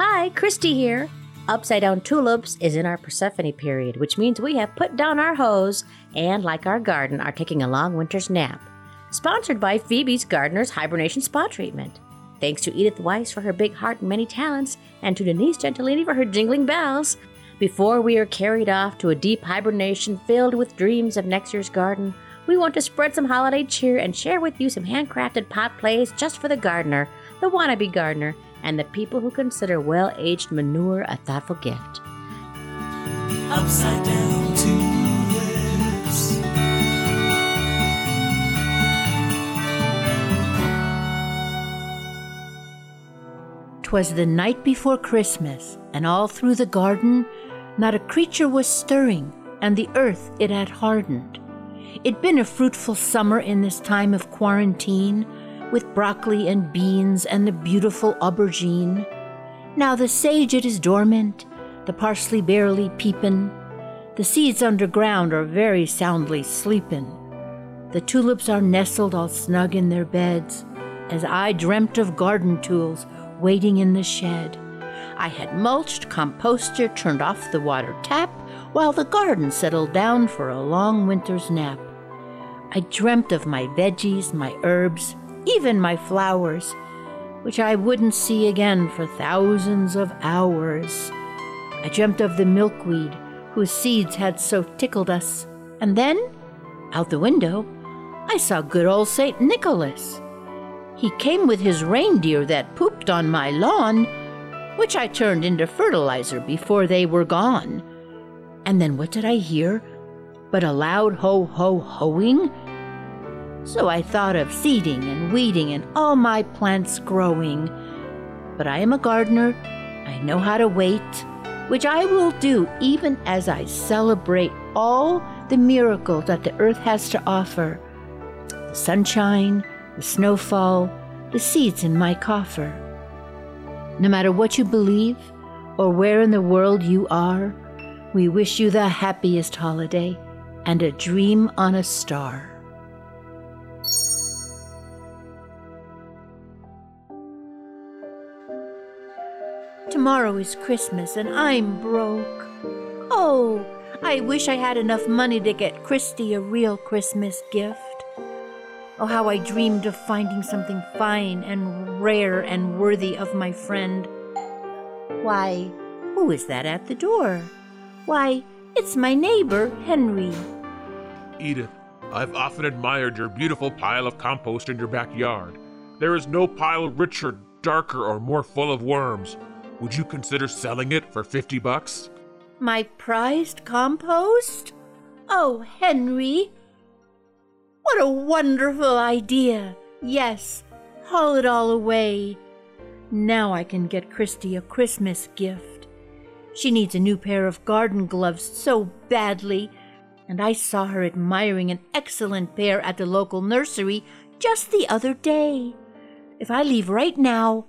Hi, Christy here. Upside Down Tulips is in our Persephone period, which means we have put down our hose and, like our garden, are taking a long winter's nap. Sponsored by Phoebe's Gardener's Hibernation Spa Treatment. Thanks to Edith Weiss for her big heart and many talents, and to Denise Gentilini for her jingling bells. Before we are carried off to a deep hibernation filled with dreams of next year's garden, we want to spread some holiday cheer and share with you some handcrafted pot plays just for the gardener, the wannabe gardener, and the people who consider well-aged manure a thoughtful gift. Upside Down Tulips. "'Twas the night before Christmas, and all through the garden not a creature was stirring, and the earth it had hardened. It'd been a fruitful summer in this time of quarantine, with broccoli and beans and the beautiful aubergine. Now the sage it is dormant, the parsley barely peepin', the seeds underground are very soundly sleepin'. The tulips are nestled all snug in their beds, as I dreamt of garden tools waiting in the shed. I had mulched, composted, turned off the water tap, while the garden settled down for a long winter's nap. I dreamt of my veggies, my herbs, even my flowers, which I wouldn't see again for thousands of hours. I dreamt of the milkweed, whose seeds had so tickled us. And then, out the window, I saw good old St. Nicholas. He came with his reindeer that pooped on my lawn, which I turned into fertilizer before they were gone. And then what did I hear but a loud ho-ho-hoing? So I thought of seeding and weeding and all my plants growing. But I am a gardener, I know how to wait, which I will do even as I celebrate all the miracles that the earth has to offer. The sunshine, the snowfall, the seeds in my coffer. No matter what you believe or where in the world you are, we wish you the happiest holiday and a dream on a star. Tomorrow is Christmas and I'm broke. Oh, I wish I had enough money to get Christy a real Christmas gift. Oh, how I dreamed of finding something fine and rare and worthy of my friend. Why, who is that at the door? Why, it's my neighbor, Henry. Edith, I've often admired your beautiful pile of compost in your backyard. There is no pile richer, darker, or more full of worms. Would you consider selling it for $50? My prized compost? Oh, Henry! What a wonderful idea! Yes, haul it all away. Now I can get Christy a Christmas gift. She needs a new pair of garden gloves so badly, and I saw her admiring an excellent pair at the local nursery just the other day. If I leave right now,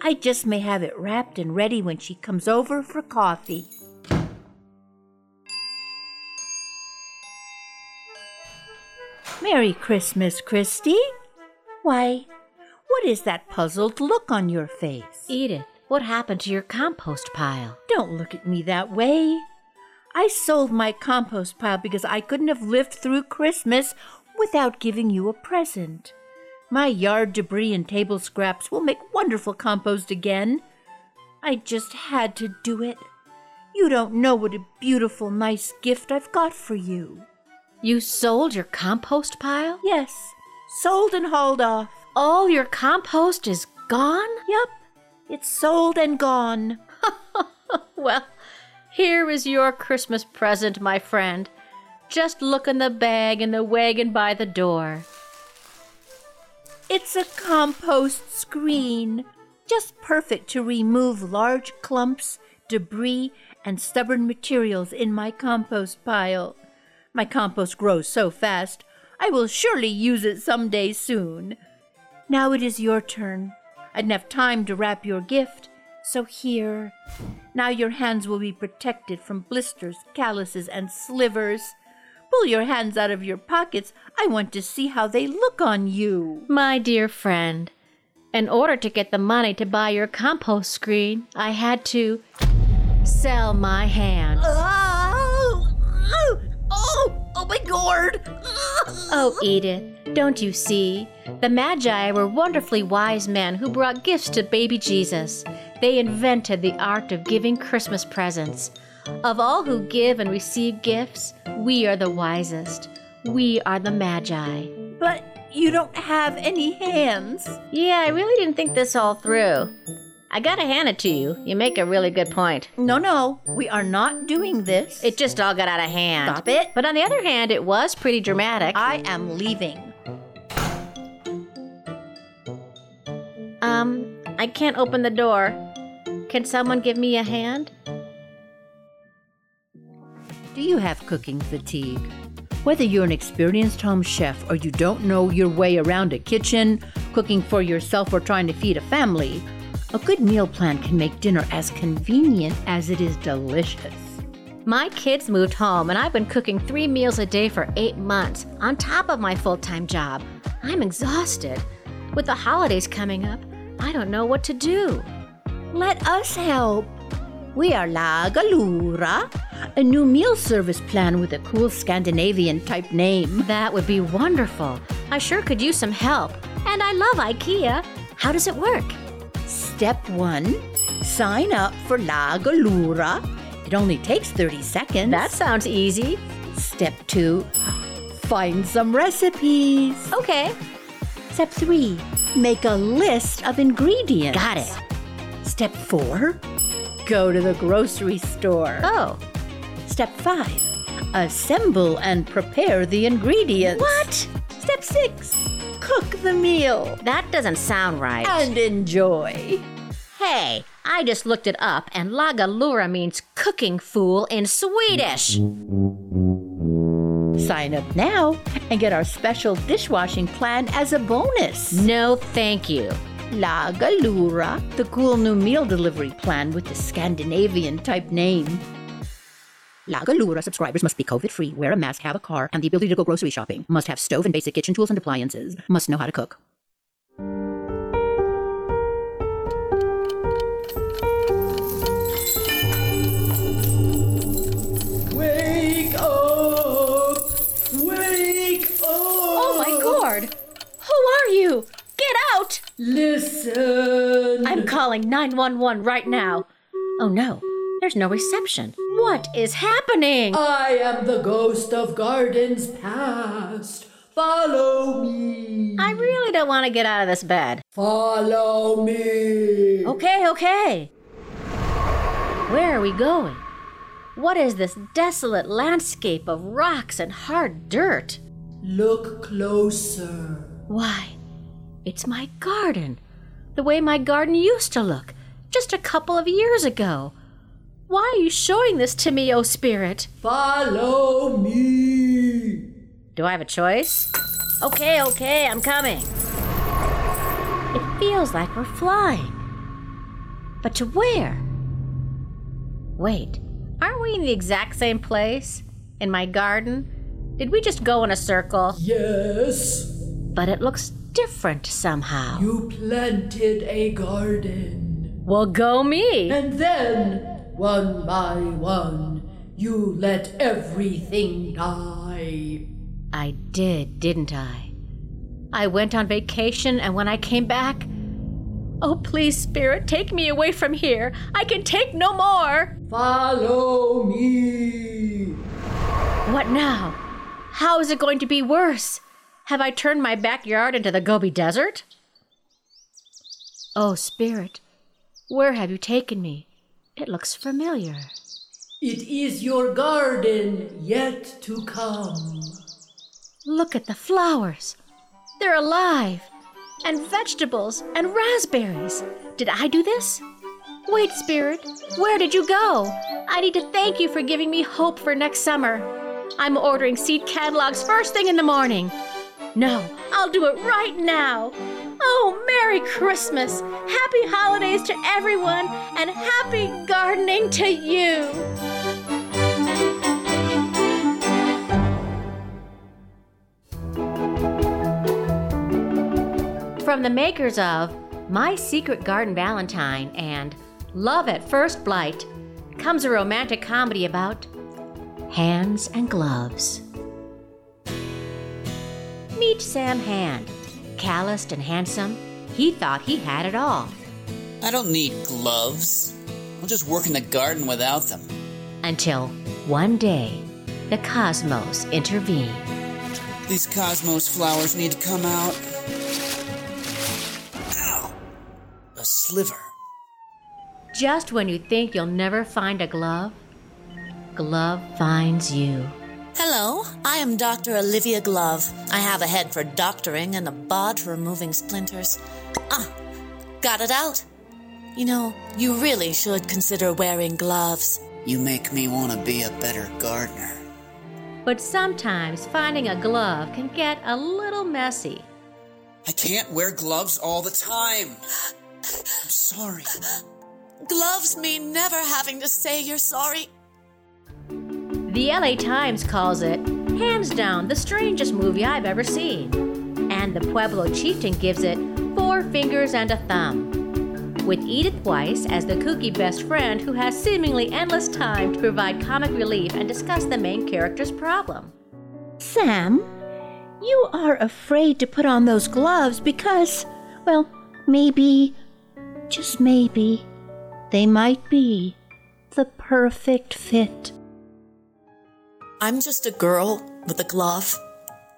I just may have it wrapped and ready when she comes over for coffee. Merry Christmas, Christy. Why, what is that puzzled look on your face? Edith, what happened to your compost pile? Don't look at me that way. I sold my compost pile because I couldn't have lived through Christmas without giving you a present. My yard debris and table scraps will make wonderful compost again. I just had to do it. You don't know what a beautiful, nice gift I've got for you. You sold your compost pile? Yes, sold and hauled off. All your compost is gone? Yep, it's sold and gone. Well, here is your Christmas present, my friend. Just look in the bag in the wagon by the door. It's a compost screen, just perfect to remove large clumps, debris, and stubborn materials in my compost pile. My compost grows so fast, I will surely use it someday soon. Now it is your turn. I didn't have time to wrap your gift, so here. Now your hands will be protected from blisters, calluses, and slivers. Pull your hands out of your pockets. I want to see how they look on you. My dear friend, In order to get the money to buy your compost screen, I had to sell my hands. Oh my gourd! Oh, Edith, don't you see? The Magi were wonderfully wise men who brought gifts to baby Jesus. They invented the art of giving Christmas presents. Of all who give and receive gifts, we are the wisest. We are the Magi. But you don't have any hands. Yeah, I really didn't think this all through. I gotta hand it to you. You make a really good point. No, we are not doing this. It just all got out of hand. Stop it. But on the other hand, it was pretty dramatic. I am leaving. I can't open the door. Can someone give me a hand? Do you have cooking fatigue? Whether you're an experienced home chef or you don't know your way around a kitchen, cooking for yourself or trying to feed a family, a good meal plan can make dinner as convenient as it is delicious. My kids moved home and I've been cooking 3 meals a day for 8 months on top of my full-time job. I'm exhausted. With the holidays coming up, I don't know what to do. Let us help. We are La Galura, a new meal service plan with a cool Scandinavian-type name. That would be wonderful. I sure could use some help. And I love IKEA. How does it work? Step 1, sign up for La Galura. It only takes 30 seconds. That sounds easy. Step 2, find some recipes. Okay. Step 3, make a list of ingredients. Got it. Step 4, go to the grocery store. Oh. Step 5, assemble and prepare the ingredients. What? Step 6, cook the meal. That doesn't sound right. And enjoy. Hey, I just looked it up and La Galura means cooking fool in Swedish. Sign up now and get our special dishwashing plan as a bonus. No, thank you. La Galura, the cool new meal delivery plan with the Scandinavian-type name. La Galura subscribers must be COVID-free, wear a mask, have a car, and the ability to go grocery shopping. Must have stove and basic kitchen tools and appliances. Must know how to cook. Wake up! Wake up! Oh my God! Who are you? Get out! Listen! I'm calling 911 right now. Oh no, there's no reception. What is happening? I am the ghost of gardens past. Follow me. I really don't want to get out of this bed. Follow me. Okay. Where are we going? What is this desolate landscape of rocks and hard dirt? Look closer. Why? It's my garden. The way my garden used to look, just a couple of years ago. Why are you showing this to me, oh spirit? Follow me. Do I have a choice? Okay, I'm coming. It feels like we're flying. But to where? Wait, aren't we in the exact same place? In my garden? Did we just go in a circle? Yes. But it looks different somehow. You planted a garden. Well, go me. And then, one by one, you let everything die. I did, didn't I? I went on vacation, and when I came back... Oh, please, Spirit, take me away from here. I can take no more. Follow me. What now? How is it going to be worse? Have I turned my backyard into the Gobi Desert? Oh, Spirit, where have you taken me? It looks familiar. It is your garden yet to come. Look at the flowers. They're alive. And vegetables and raspberries. Did I do this? Wait, Spirit, where did you go? I need to thank you for giving me hope for next summer. I'm ordering seed catalogs first thing in the morning. No, I'll do it right now. Oh, Merry Christmas. Happy holidays to everyone and happy gardening to you. From the makers of My Secret Garden Valentine and Love at First Blight comes a romantic comedy about Hands and Gloves. Meet Sam Hand. Calloused and handsome, he thought he had it all. I don't need gloves. I'll just work in the garden without them. Until one day, the cosmos intervened. These cosmos flowers need to come out. Ow! A sliver. Just when you think you'll never find a glove, Glove finds you. Hello, I am Dr. Olivia Glove. I have a head for doctoring and a bod for removing splinters. Got it out. You know, you really should consider wearing gloves. You make me want to be a better gardener. But sometimes finding a glove can get a little messy. I can't wear gloves all the time. I'm sorry. Gloves mean never having to say you're sorry. The LA Times calls it, hands down, the strangest movie I've ever seen. And the Pueblo Chieftain gives it 4 fingers and a thumb. With Edith Weiss as the kooky best friend who has seemingly endless time to provide comic relief and discuss the main character's problem. Sam, you are afraid to put on those gloves because, well, maybe, just maybe, they might be the perfect fit. I'm just a girl with a glove,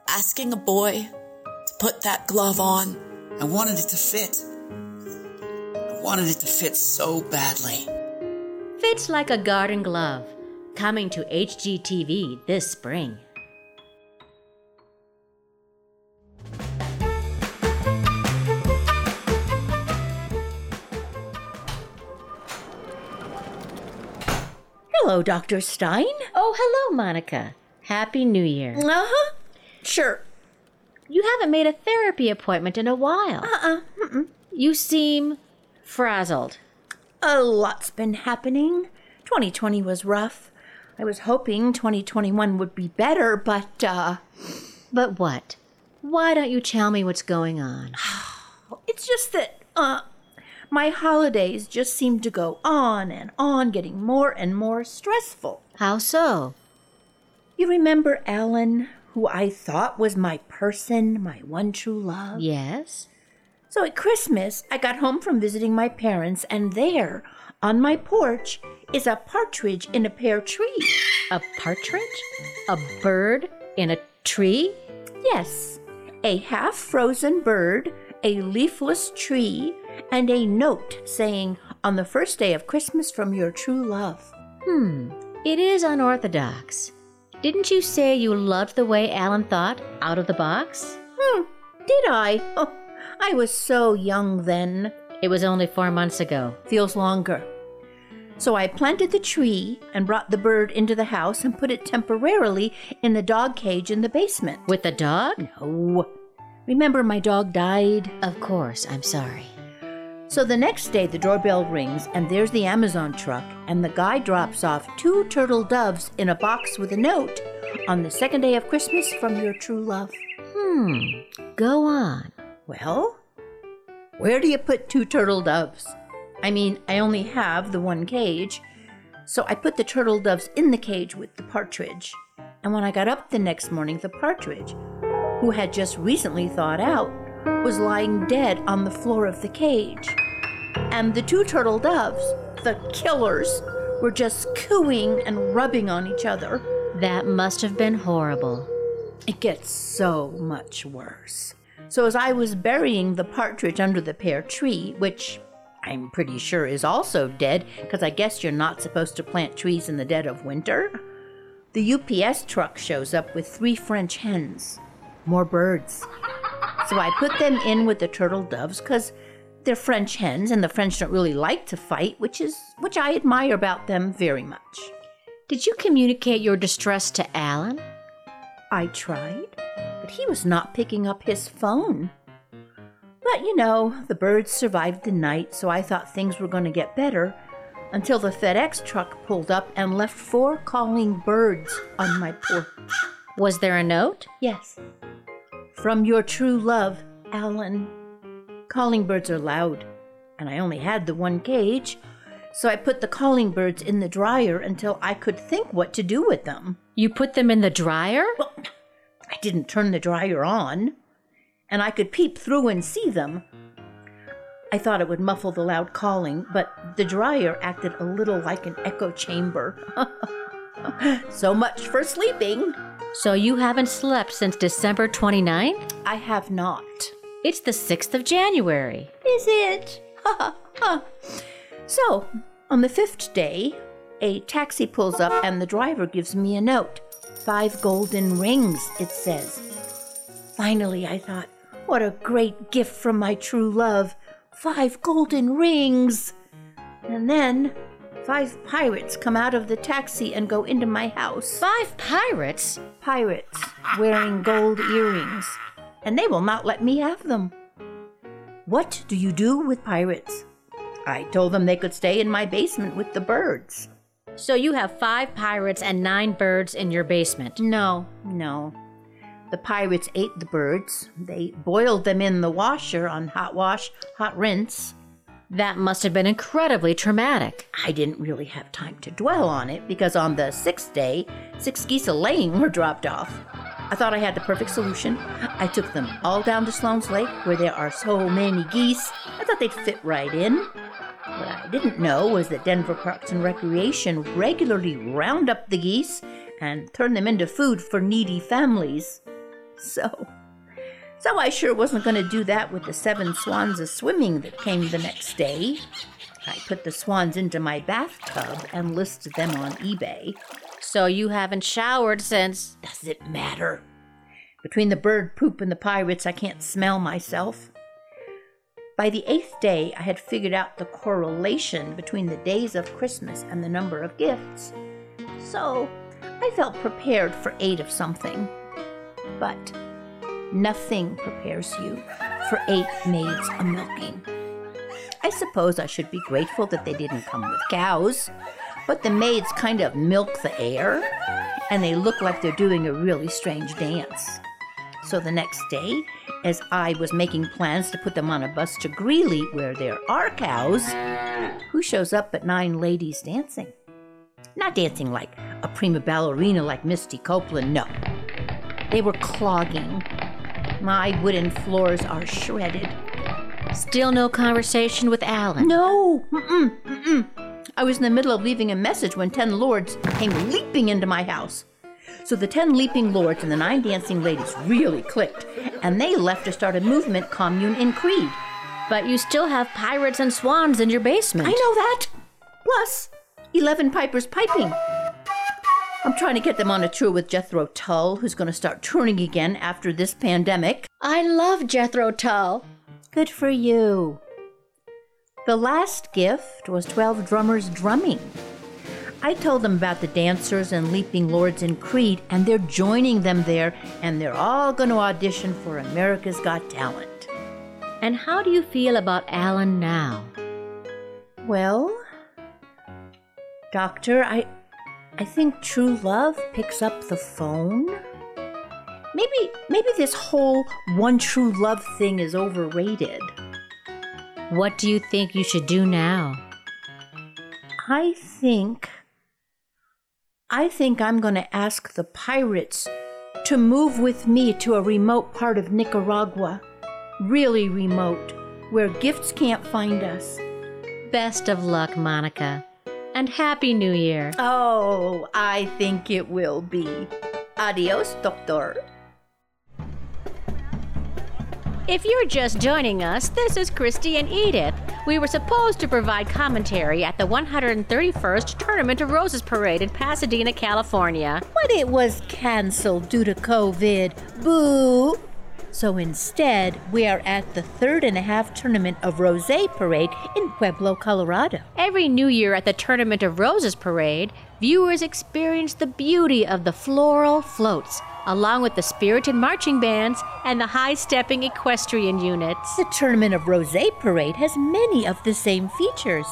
asking a boy to put that glove on. I wanted it to fit. I wanted it to fit so badly. Fits Like a Garden Glove, coming to HGTV this spring. Hello, Dr. Stein. Oh, hello, Monica. Happy New Year. Uh-huh. Sure. You haven't made a therapy appointment in a while. You seem frazzled. A lot's been happening. 2020 was rough. I was hoping 2021 would be better, but, But what? Why don't you tell me what's going on? It's just that, my holidays just seemed to go on and on, getting more and more stressful. How so? You remember Alan, who I thought was my person, my one true love? Yes. So at Christmas, I got home from visiting my parents, and there, on my porch, is a partridge in a pear tree. A partridge? A bird in a tree? Yes. A half-frozen bird, a leafless tree, and a note saying, on the first day of Christmas from your true love. It is unorthodox. Didn't you say you loved the way Alan thought, out of the box? Did I? Oh, I was so young then. It was only 4 months ago. Feels longer. So I planted the tree and brought the bird into the house and put it temporarily in the dog cage in the basement. With the dog? No. Remember my dog died? Of course, I'm sorry. So the next day, the doorbell rings, and there's the Amazon truck, and the guy drops off 2 turtle doves in a box with a note on the second day of Christmas from your true love. Go on. Well, where do you put 2 turtle doves? I mean, I only have the one cage, so I put the turtle doves in the cage with the partridge. And when I got up the next morning, the partridge, who had just recently thawed out, was lying dead on the floor of the cage. And the 2 turtle doves, the killers, were just cooing and rubbing on each other. That must have been horrible. It gets so much worse. So as I was burying the partridge under the pear tree, which I'm pretty sure is also dead, because I guess you're not supposed to plant trees in the dead of winter, the UPS truck shows up with 3 French hens. More birds. So I put them in with the turtle doves because they're French hens and the French don't really like to fight, which I admire about them very much. Did you communicate your distress to Alan? I tried, but he was not picking up his phone. But, you know, the birds survived the night, so I thought things were going to get better until the FedEx truck pulled up and left 4 calling birds on my porch. Was there a note? Yes. From your true love, Alan. Calling birds are loud, and I only had the one cage, so I put the calling birds in the dryer until I could think what to do with them. You put them in the dryer? Well, I didn't turn the dryer on, and I could peep through and see them. I thought it would muffle the loud calling, but the dryer acted a little like an echo chamber. So much for sleeping. So you haven't slept since December 29th? I have not. It's the 6th of January. Is it? So, on the 5th day, a taxi pulls up and the driver gives me a note. 5 golden rings, it says. Finally, I thought, what a great gift from my true love. 5 golden rings. And then 5 pirates come out of the taxi and go into my house. 5 pirates? Pirates wearing gold earrings. And they will not let me have them. What do you do with pirates? I told them they could stay in my basement with the birds. So you have 5 pirates and 9 birds in your basement? No. The pirates ate the birds. They boiled them in the washer on hot wash, hot rinse. That must have been incredibly traumatic. I didn't really have time to dwell on it because on the 6th day, 6 geese a laying were dropped off. I thought I had the perfect solution. I took them all down to Sloan's Lake where there are so many geese. I thought they'd fit right in. What I didn't know was that Denver Parks and Recreation regularly round up the geese and turn them into food for needy families. So I sure wasn't going to do that with the 7 swans a-swimming that came the next day. I put the swans into my bathtub and listed them on eBay. So you haven't showered since... Does it matter? Between the bird poop and the pirates, I can't smell myself. By the 8th day, I had figured out the correlation between the days of Christmas and the number of gifts. So I felt prepared for 8 of something. But nothing prepares you for 8 maids a-milking. I suppose I should be grateful that they didn't come with cows, but the maids kind of milk the air, and they look like they're doing a really strange dance. So the next day, as I was making plans to put them on a bus to Greeley, where there are cows, who shows up but 9 ladies dancing? Not dancing like a prima ballerina like Misty Copeland, no. They were clogging. My wooden floors are shredded. Still no conversation with Alan? No. I was in the middle of leaving a message when 10 lords came leaping into my house. So the 10 leaping lords and the 9 dancing ladies really clicked, and they left to start a movement commune in Crete. But you still have pirates and swans in your basement. I know that. Plus, 11 pipers piping. I'm trying to get them on a tour with Jethro Tull, who's going to start touring again after this pandemic. I love Jethro Tull. Good for you. The last gift was 12 drummers drumming. I told them about the dancers and leaping lords in Crete, and they're joining them there, and they're all going to audition for America's Got Talent. And how do you feel about Alan now? Well, Doctor, I think true love picks up the phone. Maybe this whole one true love thing is overrated. What do you think you should do now? I think I'm going to ask the pirates to move with me to a remote part of Nicaragua. Really remote, where gifts can't find us. Best of luck, Monica. And Happy New Year. Oh, I think it will be. Adios, Doctor. If you're just joining us, this is Christy and Edith. We were supposed to provide commentary at the 131st Tournament of Roses Parade in Pasadena, California. But it was canceled due to COVID. Boo! So instead, we are at the 3rd and a half Tournament of Roses Parade in Pueblo, Colorado. Every New Year at the Tournament of Roses Parade, viewers experience the beauty of the floral floats, along with the spirited marching bands and the high-stepping equestrian units. The Tournament of Roses Parade has many of the same features,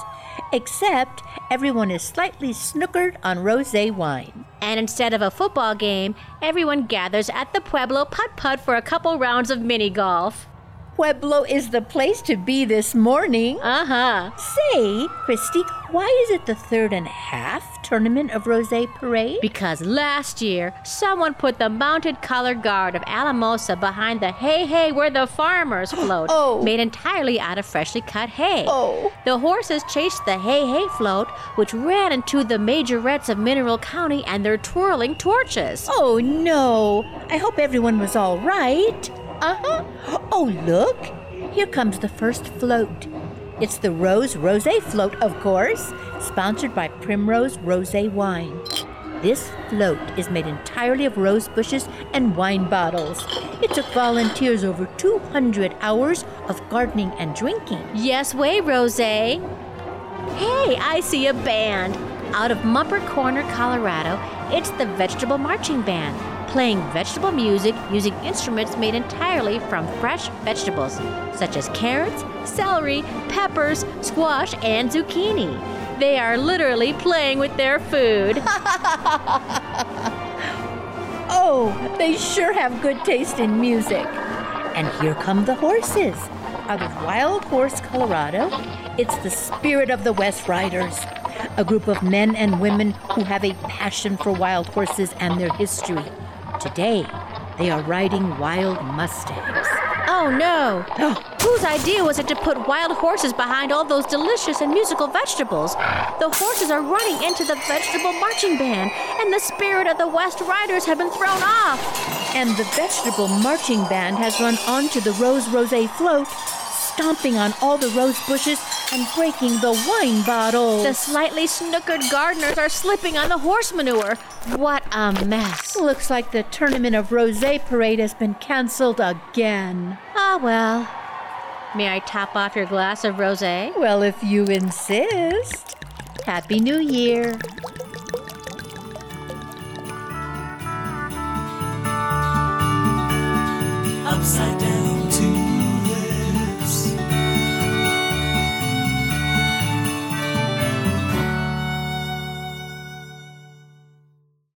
except everyone is slightly snookered on rosé wine. And instead of a football game, everyone gathers at the Pueblo Putt-Putt for a couple rounds of mini-golf. Pueblo is the place to be this morning. Uh-huh. Say, Christy, why is it the 3.5 Tournament of Roses Parade? Because last year, someone put the mounted color guard of Alamosa behind the hey, where the farmers float, made entirely out of freshly cut hay. Oh. The horses chased the hey float, which ran into the majorettes of Mineral County and their twirling torches. Oh, no. I hope everyone was all right. Uh-huh. Oh, look. Here comes the first float. It's the Rose Rosé float, of course, sponsored by Primrose Rosé Wine. This float is made entirely of rose bushes and wine bottles. It took volunteers over 200 hours of gardening and drinking. Yes way, Rosé. Hey, I see a band. Out of Mupper Corner, Colorado, it's the Vegetable Marching Band, playing vegetable music using instruments made entirely from fresh vegetables, such as carrots, celery, peppers, squash, and zucchini. They are literally playing with their food. Oh, they sure have good taste in music. And here come the horses. Out of Wild Horse, Colorado, it's the Spirit of the West Riders, a group of men and women who have a passion for wild horses and their history. Today, they are riding wild mustangs. Oh, no. Whose idea was it to put wild horses behind all those delicious and musical vegetables? The horses are running into the Vegetable Marching Band, and the Spirit of the West Riders have been thrown off. And the Vegetable Marching Band has run onto the Rose Rosé float, stomping on all the rose bushes and breaking the wine bottles. The slightly snookered gardeners are slipping on the horse manure. What a mess. Looks like the Tournament of Rosé Parade has been canceled again. Ah, well. May I top off your glass of rosé? Well, if you insist. Happy New Year. Upside down.